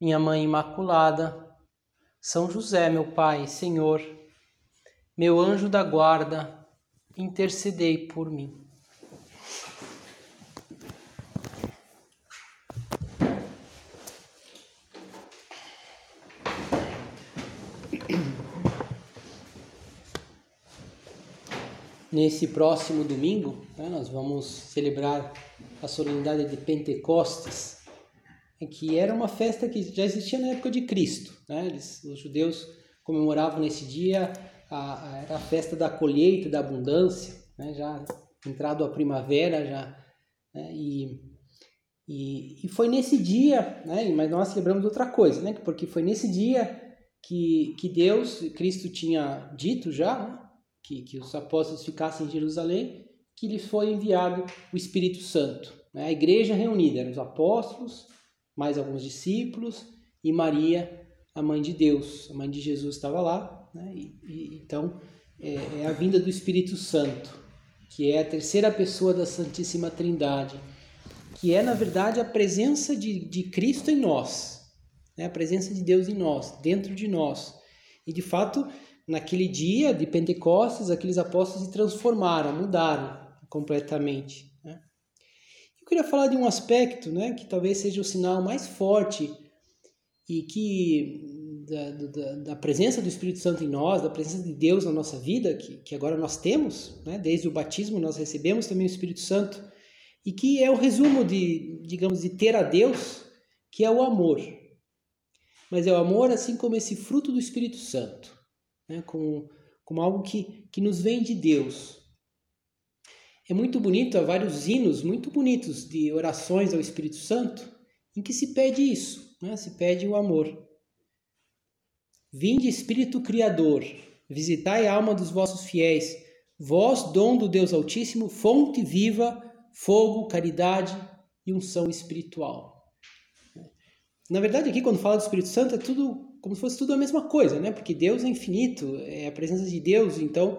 Minha Mãe Imaculada, São José, meu Pai, Senhor, meu anjo da guarda, intercedei por mim. Nesse próximo domingo, nós vamos celebrar a solenidade de Pentecostes, que era uma festa que já existia na época de Cristo. Os judeus comemoravam nesse dia a festa da colheita, da abundância, já entrado a primavera. E foi nesse dia, mas nós celebramos outra coisa, porque foi nesse dia que Deus, Cristo tinha dito já, que os apóstolos ficassem em Jerusalém, que lhes foi enviado o Espírito Santo. A igreja reunida, eram os apóstolos, mais alguns discípulos, e Maria, a mãe de Deus. A mãe de Jesus estava lá, então é a vinda do Espírito Santo, que é a terceira pessoa da Santíssima Trindade, que é, na verdade, a presença de Cristo em nós, a presença de Deus em nós, dentro de nós. E, de fato, naquele dia de Pentecostes, aqueles apóstolos se transformaram, mudaram completamente. Eu queria falar de um aspecto que talvez seja o sinal mais forte e que, da presença do Espírito Santo em nós, da presença de Deus na nossa vida, que agora nós temos, desde o batismo nós recebemos também o Espírito Santo, e que é o resumo de ter a Deus, que é o amor. Mas é o amor assim como esse fruto do Espírito Santo. Como algo que nos vem de Deus. É muito bonito, há vários hinos muito bonitos de orações ao Espírito Santo, em que se pede isso, se pede o amor. Vinde, Espírito Criador, visitai a alma dos vossos fiéis, vós, dom do Deus Altíssimo, fonte viva, fogo, caridade e unção espiritual. Na verdade, aqui, quando fala do Espírito Santo, é tudo como se fosse tudo a mesma coisa, porque Deus é infinito, é a presença de Deus, então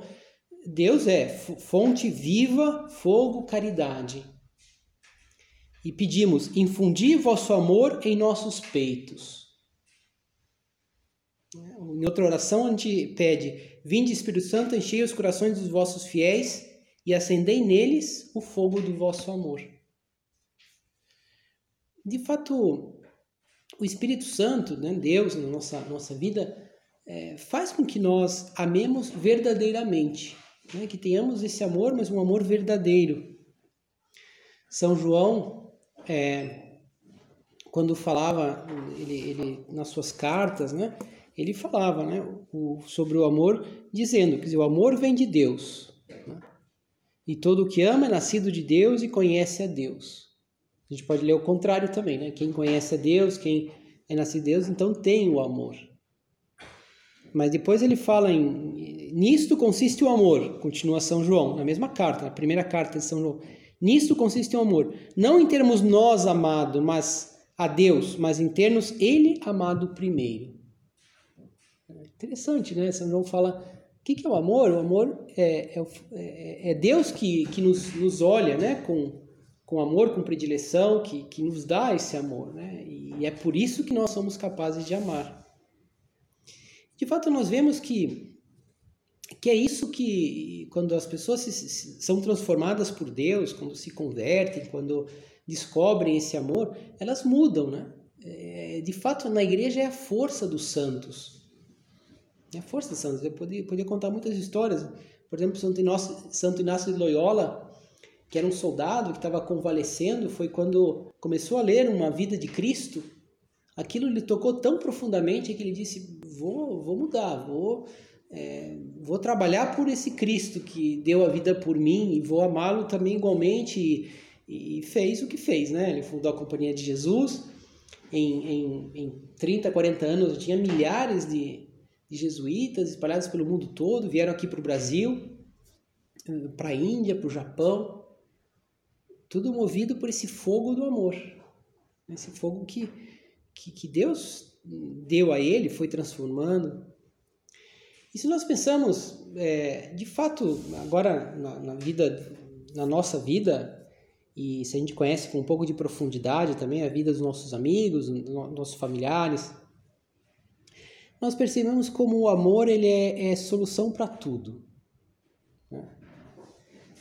Deus é fonte viva, fogo, caridade. E pedimos, infundi vosso amor em nossos peitos. Em outra oração a gente pede, vinde Espírito Santo, enchei os corações dos vossos fiéis e acendei neles o fogo do vosso amor. De fato, o Espírito Santo, Deus, na nossa vida, faz com que nós amemos verdadeiramente, que tenhamos esse amor, mas um amor verdadeiro. São João, quando falava, ele nas suas cartas, ele falava sobre o amor, dizendo, quer dizer, o amor vem de Deus, e todo o que ama é nascido de Deus e conhece a Deus. A gente pode ler o contrário também, Quem conhece a Deus, quem é nascido de Deus, então tem o amor. Mas depois ele fala nisto consiste o amor, continua São João, na mesma carta, na primeira carta de São João. Nisto consiste o amor, não em termos nós amado, mas a Deus, mas em termos Ele amado primeiro. Interessante, São João fala, o que é o amor? O amor é Deus que nos olha, com amor, com predileção, que nos dá esse amor, E é por isso que nós somos capazes de amar. De fato, nós vemos que é isso que, quando as pessoas são transformadas por Deus, quando se convertem, quando descobrem esse amor, elas mudam, De fato, na igreja é a força dos santos. É a força dos santos. Eu podia contar muitas histórias. Por exemplo, Santo Inácio de Loyola, que era um soldado que estava convalescendo, foi quando começou a ler Uma Vida de Cristo, aquilo lhe tocou tão profundamente que ele disse, vou mudar, vou trabalhar por esse Cristo que deu a vida por mim e vou amá-lo também igualmente, e fez o que fez, ele fundou a Companhia de Jesus, em 30, 40 anos, eu tinha milhares de jesuítas espalhados pelo mundo todo, vieram aqui para o Brasil, para a Índia, para o Japão, tudo movido por esse fogo do amor, esse fogo que Deus deu a ele, foi transformando. E se nós pensamos, de fato, agora na nossa vida, e se a gente conhece com um pouco de profundidade também a vida dos nossos amigos, dos nossos familiares, nós percebemos como o amor ele é solução para tudo.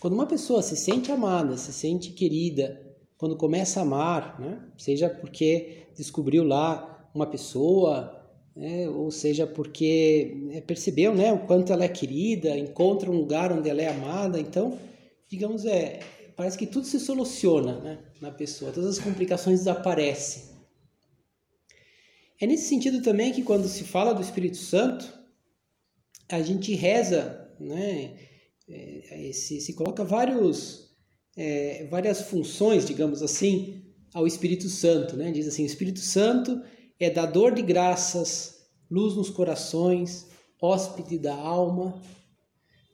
Quando uma pessoa se sente amada, se sente querida, quando começa a amar, né? Seja porque descobriu lá uma pessoa, né? Ou seja porque percebeu, né? O quanto ela é querida, encontra um lugar onde ela é amada, então, digamos, parece que tudo se soluciona, né? Na pessoa, todas as complicações desaparecem. É nesse sentido também que quando se fala do Espírito Santo, a gente reza, né? Se coloca várias funções, digamos assim, ao Espírito Santo, né? Diz assim, o Espírito Santo é dador de graças, luz nos corações, hóspede da alma,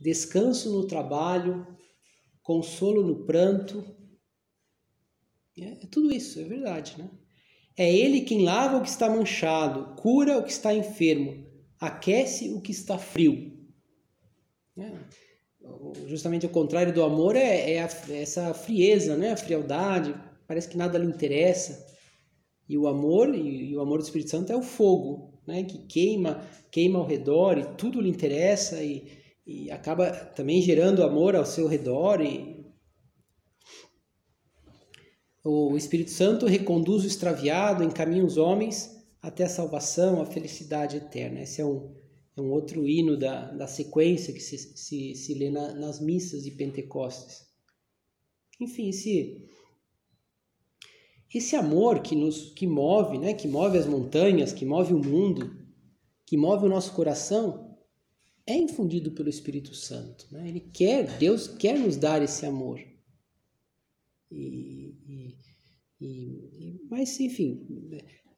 descanso no trabalho, consolo no pranto. É tudo isso, é verdade, né? É ele quem lava o que está manchado, cura o que está enfermo, aquece o que está frio. Justamente o contrário do amor é essa frieza, né? A frialdade, parece que nada lhe interessa. E o amor, do Espírito Santo é o fogo, né? Que queima ao redor e tudo lhe interessa e acaba também gerando amor ao seu redor. E o Espírito Santo reconduz o extraviado, encaminha os homens até a salvação, a felicidade eterna. Esse é um outro hino da sequência que se lê nas missas de Pentecostes. Enfim, esse amor que move, né? Que move as montanhas, que move o mundo, que move o nosso coração, é infundido pelo Espírito Santo, né? Deus quer nos dar esse amor. Mas, enfim,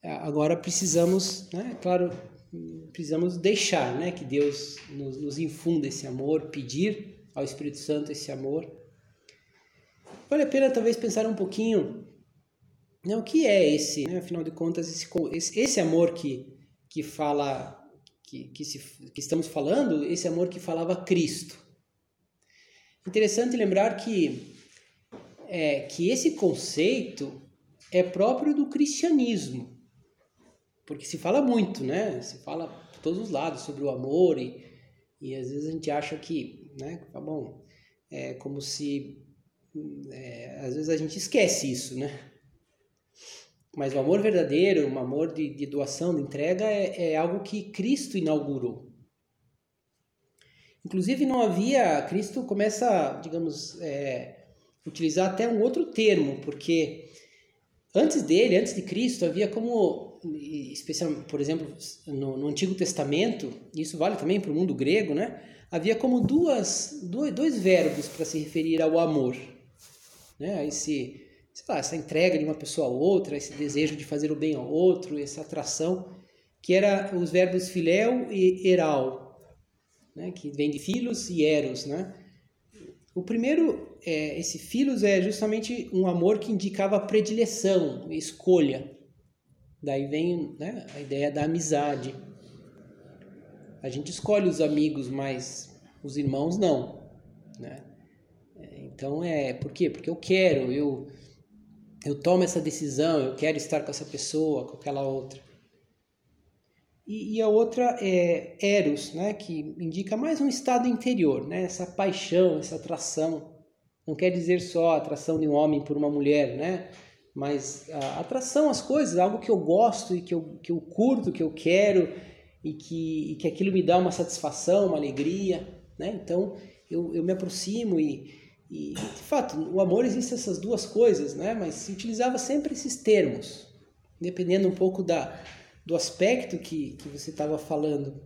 agora precisamos, né? Claro, precisamos deixar, né, que Deus nos infunda esse amor, pedir ao Espírito Santo esse amor. Vale a pena talvez pensar um pouquinho, né, o que é esse, né, afinal de contas, esse amor que fala, que estamos falando, esse amor que falava Cristo. Interessante lembrar que esse conceito é próprio do cristianismo. Porque se fala muito, né? Se fala por todos os lados sobre o amor e às vezes a gente acha que, né? Tá bom, é como se... às vezes a gente esquece isso, né? Mas o amor verdadeiro, o amor de doação, de entrega, é algo que Cristo inaugurou. Inclusive não havia... Cristo começa, digamos, utilizar até um outro termo, porque antes dele, antes de Cristo, havia como... especialmente, por exemplo, no Antigo Testamento, isso vale também para o mundo grego, né? Havia como dois verbos para se referir ao amor, né? Essa entrega de uma pessoa a outra, esse desejo de fazer o bem ao outro, essa atração, que eram os verbos filéu e erau, né? Que vem de filos e eros, né? O primeiro, esse filos, é justamente um amor que indicava predileção, escolha. Daí vem, né, a ideia da amizade. A gente escolhe os amigos, mas os irmãos não, né? Então por quê? Porque eu quero, eu tomo essa decisão, eu quero estar com essa pessoa, com aquela outra. E a outra é eros, né, que indica mais um estado interior, né? Essa paixão, essa atração. Não quer dizer só a atração de um homem por uma mulher, né? Mas a atração às coisas, algo que eu gosto e que eu curto, que eu quero e que aquilo me dá uma satisfação, uma alegria, né? Então eu me aproximo e, de fato, o amor existe essas duas coisas, né? Mas se utilizava sempre esses termos, dependendo um pouco do aspecto que você estava falando.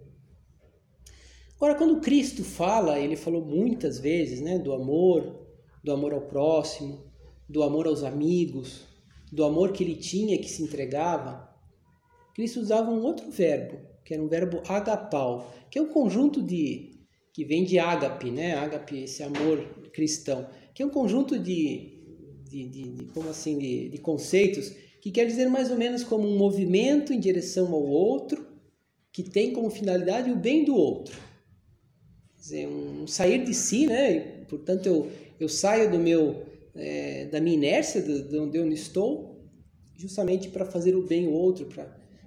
Agora, quando Cristo fala, ele falou muitas vezes, né? Do amor ao próximo, do amor aos amigos, do amor que ele tinha, que se entregava, Cristo usava um outro verbo, que era um verbo agapau, que é um conjunto que vem de ágape, né? Ágape, esse amor cristão, que é um conjunto de conceitos que quer dizer mais ou menos como um movimento em direção ao outro, que tem como finalidade o bem do outro. Quer dizer, um sair de si, né? E, portanto, eu saio da minha inércia, de onde eu estou, justamente para fazer o bem ao outro.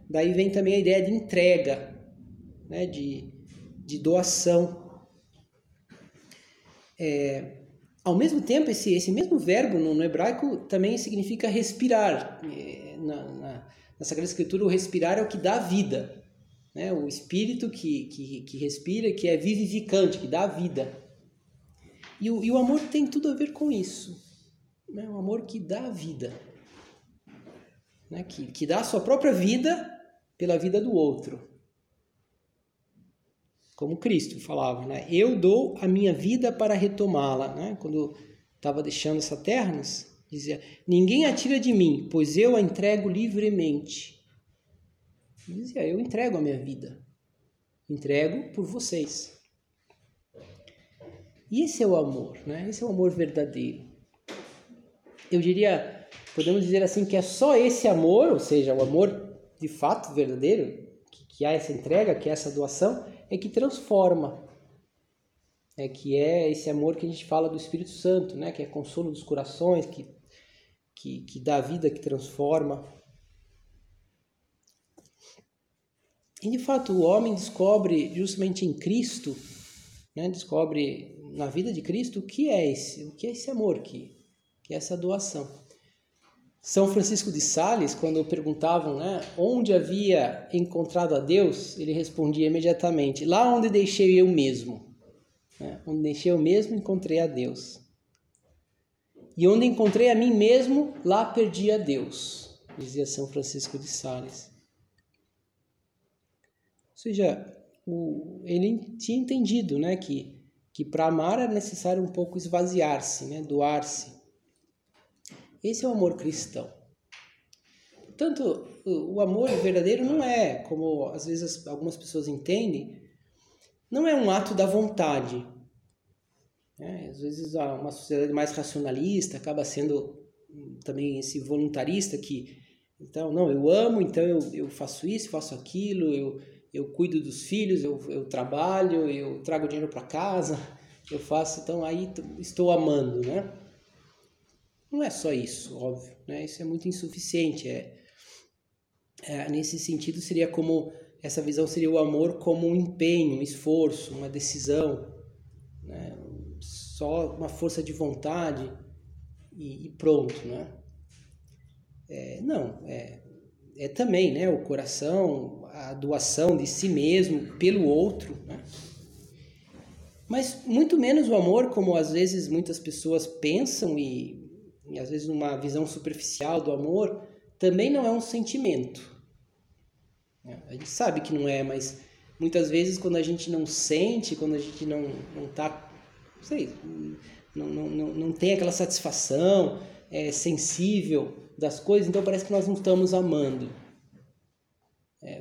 Daí vem também a ideia de entrega, né? De doação. Ao mesmo tempo, esse mesmo verbo no hebraico também significa respirar. Na Sagrada Escritura, o respirar é o que dá vida, né? O espírito que respira, que é vivificante, que dá vida. E o amor tem tudo a ver com isso, né? O amor que dá vida, né? Que dá a sua própria vida pela vida do outro. Como Cristo falava, né? Eu dou a minha vida para retomá-la. Né? Quando estava deixando essa terra, dizia, ninguém a tira de mim, pois eu a entrego livremente. Ele dizia, eu entrego a minha vida. Entrego por vocês. E esse é o amor, né? Esse é o amor verdadeiro. Eu diria, podemos dizer assim, que é só esse amor, ou seja, o amor de fato verdadeiro, que há essa entrega, que há essa doação, é que transforma, que é esse amor que a gente fala do Espírito Santo, né? Que é consolo dos corações, que dá vida, que transforma. E, de fato, o homem descobre justamente em Cristo, né? Descobre na vida de Cristo o que é esse amor, que é essa doação. São Francisco de Sales, quando perguntavam, né, onde havia encontrado a Deus, ele respondia imediatamente, lá onde deixei eu mesmo. Né? Onde deixei eu mesmo, encontrei a Deus. E onde encontrei a mim mesmo, lá perdi a Deus, dizia São Francisco de Sales. Ou seja, ele tinha entendido, né, que para amar era necessário um pouco esvaziar-se, né, doar-se. Esse é o amor cristão. Portanto, o amor verdadeiro não é, como às vezes algumas pessoas entendem, não é um ato da vontade. Às vezes uma sociedade mais racionalista acaba sendo também esse voluntarista que, então, não, eu amo, então eu faço isso, faço aquilo, eu cuido dos filhos, eu trabalho, eu trago dinheiro para casa, eu faço, então aí estou amando, né? Não é só isso, óbvio, né? Isso é muito insuficiente. Nesse sentido, seria como essa visão seria o amor como um empenho, um esforço, uma decisão, né? Só uma força de vontade e pronto, né? Não, é também, né? O coração, a doação de si mesmo pelo outro, né? Mas muito menos o amor, como às vezes muitas pessoas pensam e às vezes numa visão superficial do amor, também não é um sentimento. A gente sabe que não é, mas muitas vezes quando a gente não sente, quando a gente não tá, não sei, não tem aquela satisfação sensível das coisas, então parece que nós não estamos amando.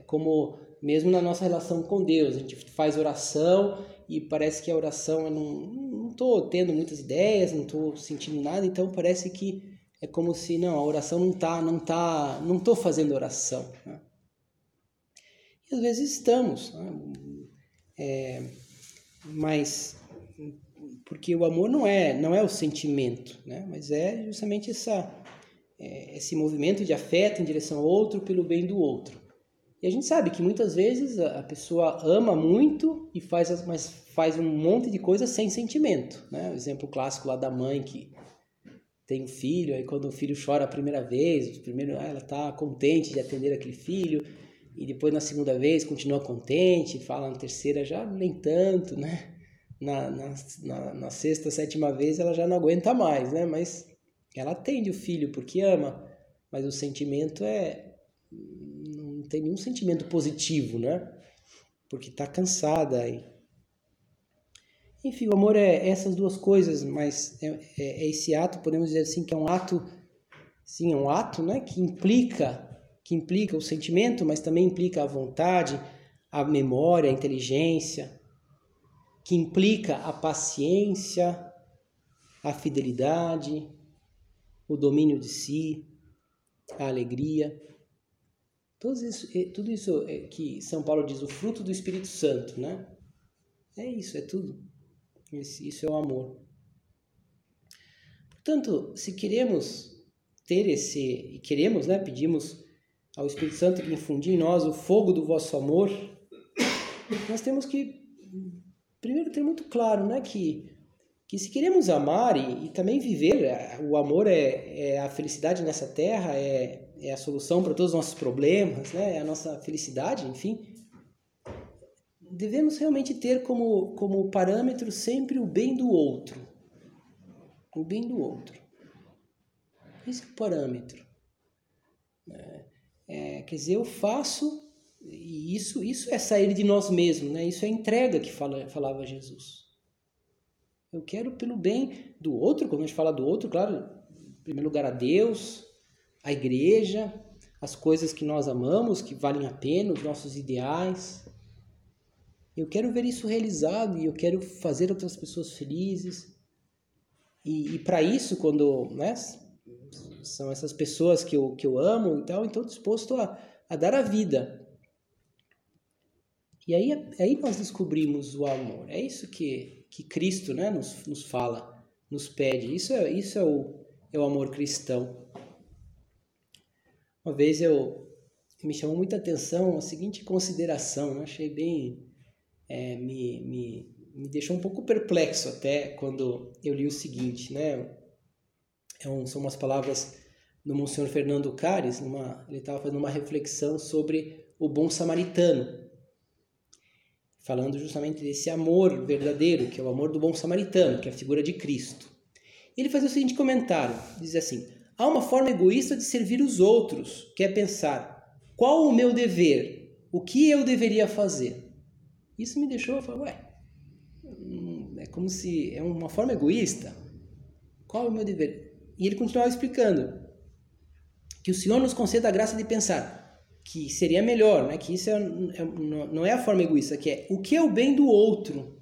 Como mesmo na nossa relação com Deus, a gente faz oração e parece que a oração não estou tendo muitas ideias, não estou sentindo nada, então parece que é como se, não, a oração não estou fazendo oração. Né? E às vezes estamos, né? Mas porque o amor não é o sentimento, né? Mas é justamente esse movimento de afeto em direção ao outro pelo bem do outro. E a gente sabe que muitas vezes a pessoa ama muito e faz um monte de coisa sem sentimento, né? O exemplo clássico lá da mãe que tem um filho, aí quando o filho chora a primeira vez, primeiro ela está contente de atender aquele filho, e depois na segunda vez continua contente, fala na terceira já nem tanto, né? Na sexta, sétima vez ela já não aguenta mais, né? Mas ela atende o filho porque ama, mas o sentimento não tem nenhum sentimento positivo, né? Porque está cansada aí. Enfim, o amor é essas duas coisas, mas é esse ato, podemos dizer assim, que é um ato sim, é um ato, né, que implica o sentimento, mas também implica a vontade, a memória, a inteligência, que implica a paciência, a fidelidade, o domínio de si, a alegria. Tudo isso que São Paulo diz, o fruto do Espírito Santo, né? É isso, é tudo. Isso é o amor. Portanto, se queremos ter esse, e queremos, né, pedimos ao Espírito Santo que infundir em nós o fogo do vosso amor, nós temos que, primeiro, ter muito claro, né, que se queremos amar e também viver, o amor é a felicidade nessa terra, é a solução para todos os nossos problemas, né? É a nossa felicidade, enfim. Devemos realmente ter como parâmetro sempre o bem do outro. O bem do outro. Esse é o parâmetro. Quer dizer, eu faço, e isso é sair de nós mesmos, né? Isso é entrega que falava Jesus. Eu quero pelo bem do outro, quando a gente fala do outro, claro, em primeiro lugar a Deus, a igreja, as coisas que nós amamos, que valem a pena, os nossos ideais. Eu quero ver isso realizado e eu quero fazer outras pessoas felizes. E para isso, quando, né, são essas pessoas que eu amo e tal, então disposto a dar a vida. E aí nós descobrimos o amor. É isso que Cristo, né, nos fala, nos pede. Isso é o amor cristão. Uma vez me chamou muita atenção a seguinte consideração, né? Achei bem... me deixou um pouco perplexo até quando eu li o seguinte, né? São umas palavras do Monsenhor Fernando Caris, ele estava fazendo uma reflexão sobre o Bom Samaritano, falando justamente desse amor verdadeiro, que é o amor do Bom Samaritano, que é a figura de Cristo. Ele fazia o seguinte comentário, diz assim: há uma forma egoísta de servir os outros, que é pensar, qual o meu dever? O que eu deveria fazer? Isso me deixou, eu falei, ué, é como se, é uma forma egoísta, qual é o meu dever? E ele continuava explicando, que o Senhor nos conceda a graça de pensar, que seria melhor, né? Que isso não é a forma egoísta, que é o que é o bem do outro.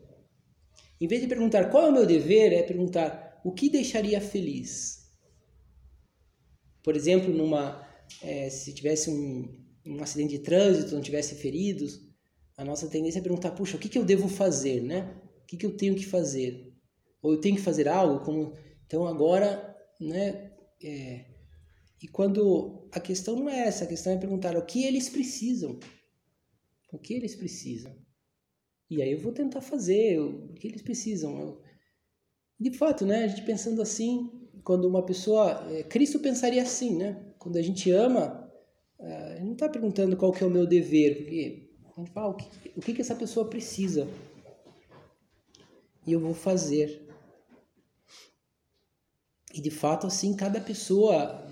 Em vez de perguntar qual é o meu dever, é perguntar o que deixaria feliz. Por exemplo, se tivesse um acidente de trânsito, não tivesse feridos, a nossa tendência é perguntar, puxa, o que eu devo fazer, né? O que eu tenho que fazer? Ou eu tenho que fazer algo? Então agora, né? E quando a questão não é essa, a questão é perguntar o que eles precisam. O que eles precisam? E aí eu vou tentar fazer o que eles precisam. De fato, né? A gente pensando assim, quando uma pessoa... Cristo pensaria assim, né? Quando a gente ama, a gente não está perguntando qual que é o meu dever, porque... A gente fala, o que essa pessoa precisa? E eu vou fazer. E de fato, assim, cada pessoa,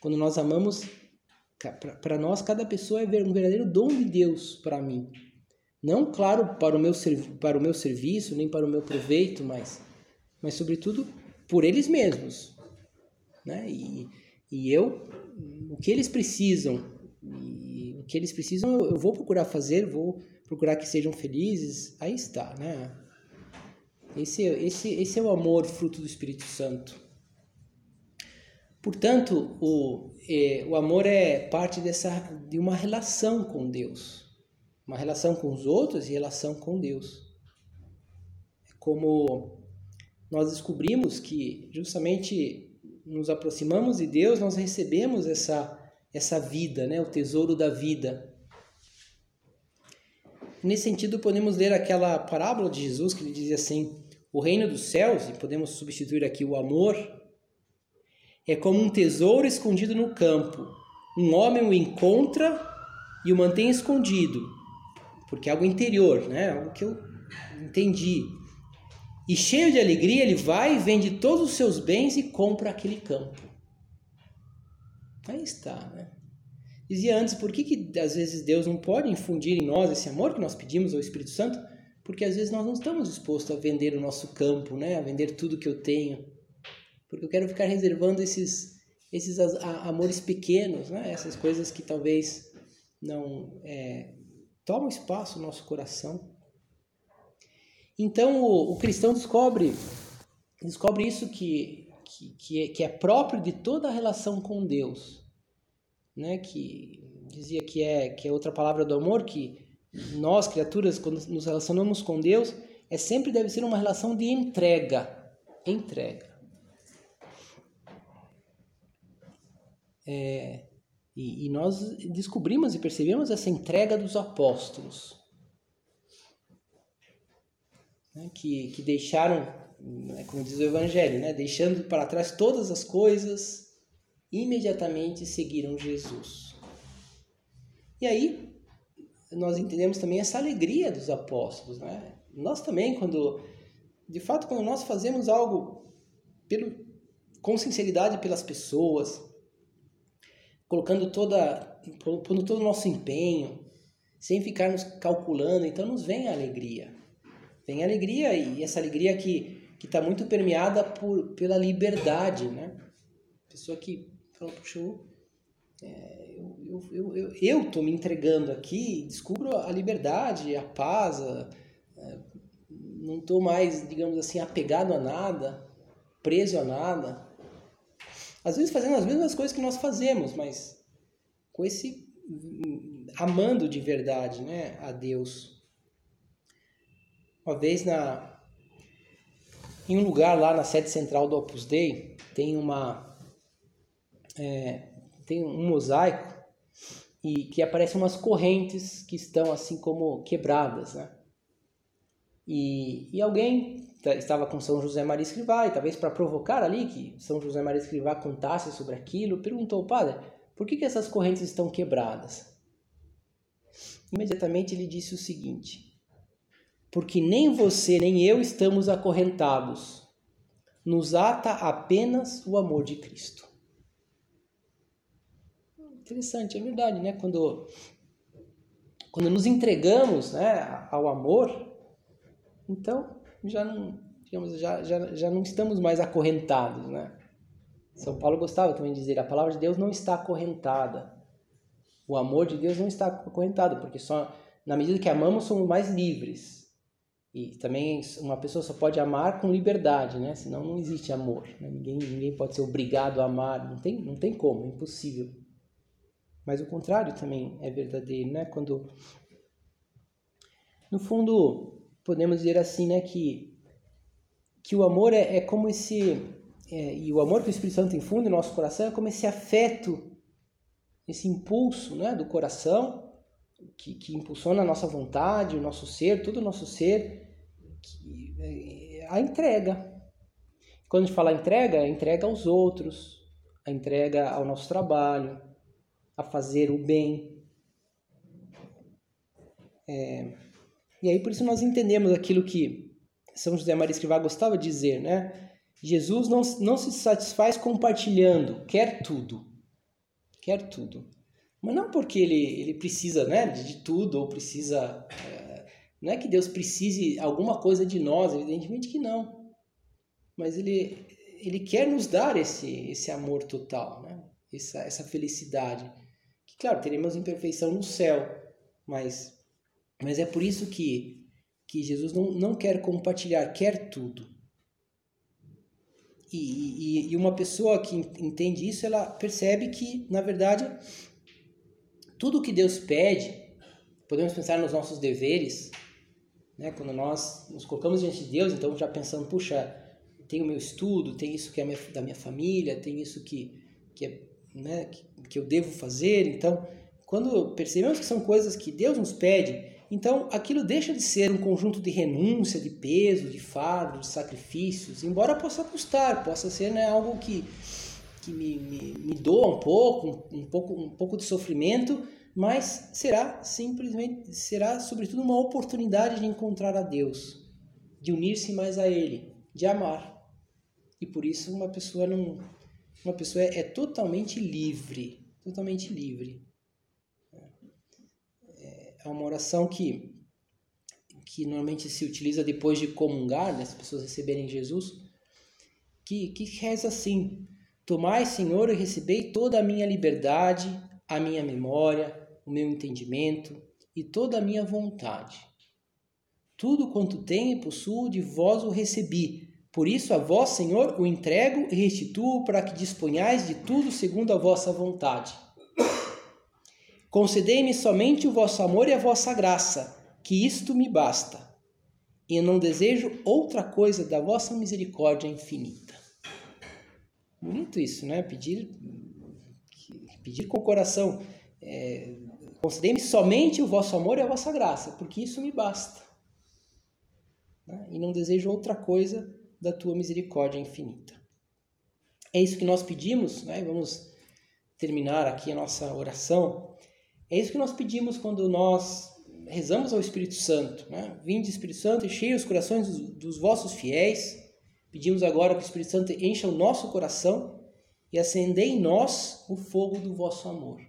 quando nós amamos, para nós, cada pessoa é um verdadeiro dom de Deus para mim. Não, claro, para o meu serviço, nem para o meu proveito, mas sobretudo, por eles mesmos. Né? E eu, o que eles precisam... que eles precisam, eu vou procurar fazer, vou procurar que sejam felizes, aí está, né? Esse é o amor fruto do Espírito Santo. Portanto, o amor é parte de uma relação com Deus, uma relação com os outros e relação com Deus. É como nós descobrimos que justamente nos aproximamos de Deus, nós recebemos essa vida, né? O tesouro da vida. Nesse sentido, podemos ler aquela parábola de Jesus que ele dizia assim, o reino dos céus, e podemos substituir aqui o amor, é como um tesouro escondido no campo. Um homem o encontra e o mantém escondido, porque é algo interior, né? Algo que eu entendi. E cheio de alegria, ele vai, vende todos os seus bens e compra aquele campo. Aí está, né? Dizia antes, por que às vezes Deus não pode infundir em nós esse amor que nós pedimos ao Espírito Santo? Porque às vezes nós não estamos dispostos a vender o nosso campo, né? A vender tudo que eu tenho. Porque eu quero ficar reservando esses, esses amores pequenos, né? Essas coisas que talvez não tomam espaço no nosso coração. Então o cristão descobre isso que é próprio de toda a relação com Deus, né? Que dizia que é outra palavra do amor, que nós, criaturas, quando nos relacionamos com Deus, sempre deve ser uma relação de entrega. E nós descobrimos e percebemos essa entrega dos apóstolos, né? Que deixaram, como diz o Evangelho, né? Deixando para trás todas as coisas, imediatamente seguiram Jesus. E aí nós entendemos também essa alegria dos apóstolos, né? Nós também, quando nós fazemos algo com sinceridade pelas pessoas, pondo todo o nosso empenho, sem ficarmos calculando, então nos vem a alegria. Vem a alegria, e essa alegria que está muito permeada pela liberdade, né? Pessoa que fala, puxa, eu estou me entregando aqui, descubro a liberdade, a paz, não estou mais, digamos assim, apegado a nada, preso a nada. Às vezes fazendo as mesmas coisas que nós fazemos, mas com esse amando de verdade, né, a Deus. Uma vez em um lugar lá na sede central do Opus Dei, tem um mosaico e que aparecem umas correntes que estão assim como quebradas, né? E alguém estava com São José Maria Escrivá, e talvez para provocar ali que São José Maria Escrivá contasse sobre aquilo, perguntou ao padre, por que essas correntes estão quebradas? Imediatamente ele disse o seguinte, porque nem você nem eu estamos acorrentados, nos ata apenas o amor de Cristo. Interessante, é verdade, né? Quando nos entregamos, né, ao amor, então já não estamos mais acorrentados, né? São Paulo gostava também de dizer, a palavra de Deus não está acorrentada. O amor de Deus não está acorrentado, porque só na medida que amamos somos mais livres. E também uma pessoa só pode amar com liberdade, né? Senão não existe amor, né? Ninguém pode ser obrigado a amar, não tem como, é impossível. Mas o contrário também é verdadeiro, né? Quando, no fundo, podemos dizer assim, né, que o amor é como esse... e o amor que o Espírito Santo infunde no nosso coração é como esse afeto, esse impulso, né, do coração, que impulsiona a nossa vontade, o nosso ser, todo o nosso ser, a entrega. Quando a gente fala entrega, é entrega aos outros, a entrega ao nosso trabalho, a fazer o bem. E aí, por isso, nós entendemos aquilo que São José Maria Escrivá gostava de dizer, né? Jesus não se satisfaz compartilhando, quer tudo. Mas não porque ele precisa, né, de tudo, ou precisa... não é que Deus precise alguma coisa de nós, evidentemente que não. Mas ele quer nos dar esse amor total, né? Essa felicidade. Que, claro, teremos imperfeição no céu, mas é por isso que Jesus não quer compartilhar, quer tudo. E uma pessoa que entende isso, ela percebe que, na verdade, tudo que Deus pede, podemos pensar nos nossos deveres, né? Quando nós nos colocamos diante de Deus, então já pensando, puxa, tem o meu estudo, tem isso que é da minha família, tem isso que eu devo fazer. Então, quando percebemos que são coisas que Deus nos pede, então, aquilo deixa de ser um conjunto de renúncia, de peso, de fardo, de sacrifícios, embora possa custar, possa ser, né, algo que me doa um pouco de sofrimento, mas será sobretudo uma oportunidade de encontrar a Deus, de unir-se mais a Ele, de amar. E por isso uma pessoa é totalmente livre. É uma oração que normalmente se utiliza depois de comungar, né, as pessoas receberem Jesus, que reza assim, Tomai, Senhor, e recebei toda a minha liberdade, a minha memória, o meu entendimento e toda a minha vontade. Tudo quanto tenho e possuo de vós o recebi. Por isso a vós, Senhor, o entrego e restituo para que disponhais de tudo segundo a vossa vontade. Concedei-me somente o vosso amor e a vossa graça, que isto me basta. E eu não desejo outra coisa da vossa misericórdia infinita. Bonito isso, né? Pedir com o coração. Concedei-me somente o vosso amor e a vossa graça, porque isso me basta. Né? E não desejo outra coisa da tua misericórdia infinita. É isso que nós pedimos, né? Vamos terminar aqui a nossa oração. É isso que nós pedimos quando nós rezamos ao Espírito Santo, né? Vinde, Espírito Santo, enchei os corações dos vossos fiéis. Pedimos agora que o Espírito Santo encha o nosso coração e acendei em nós o fogo do vosso amor.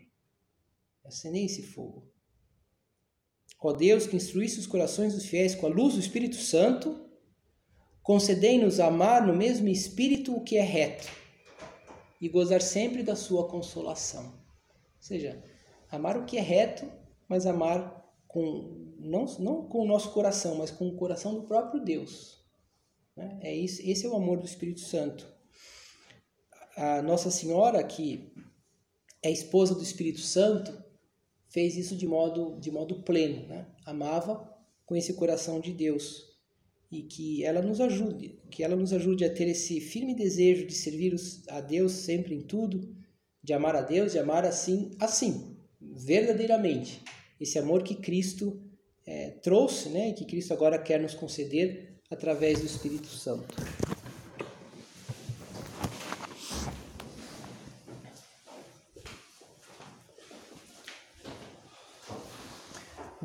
Acendei esse fogo. Ó Deus, que instruísse os corações dos fiéis com a luz do Espírito Santo, concedei-nos amar no mesmo Espírito o que é reto e gozar sempre da sua consolação. Ou seja, amar o que é reto, mas amar não com o nosso coração, mas com o coração do próprio Deus. É isso, esse é o amor do Espírito Santo. A Nossa Senhora, que é esposa do Espírito Santo, fez isso de modo pleno, né? Amava com esse coração de Deus. E que ela nos ajude a ter esse firme desejo de servir a Deus sempre em tudo, de amar a Deus e amar assim, verdadeiramente. Esse amor que Cristo trouxe, né? E que Cristo agora quer nos conceder através do Espírito Santo.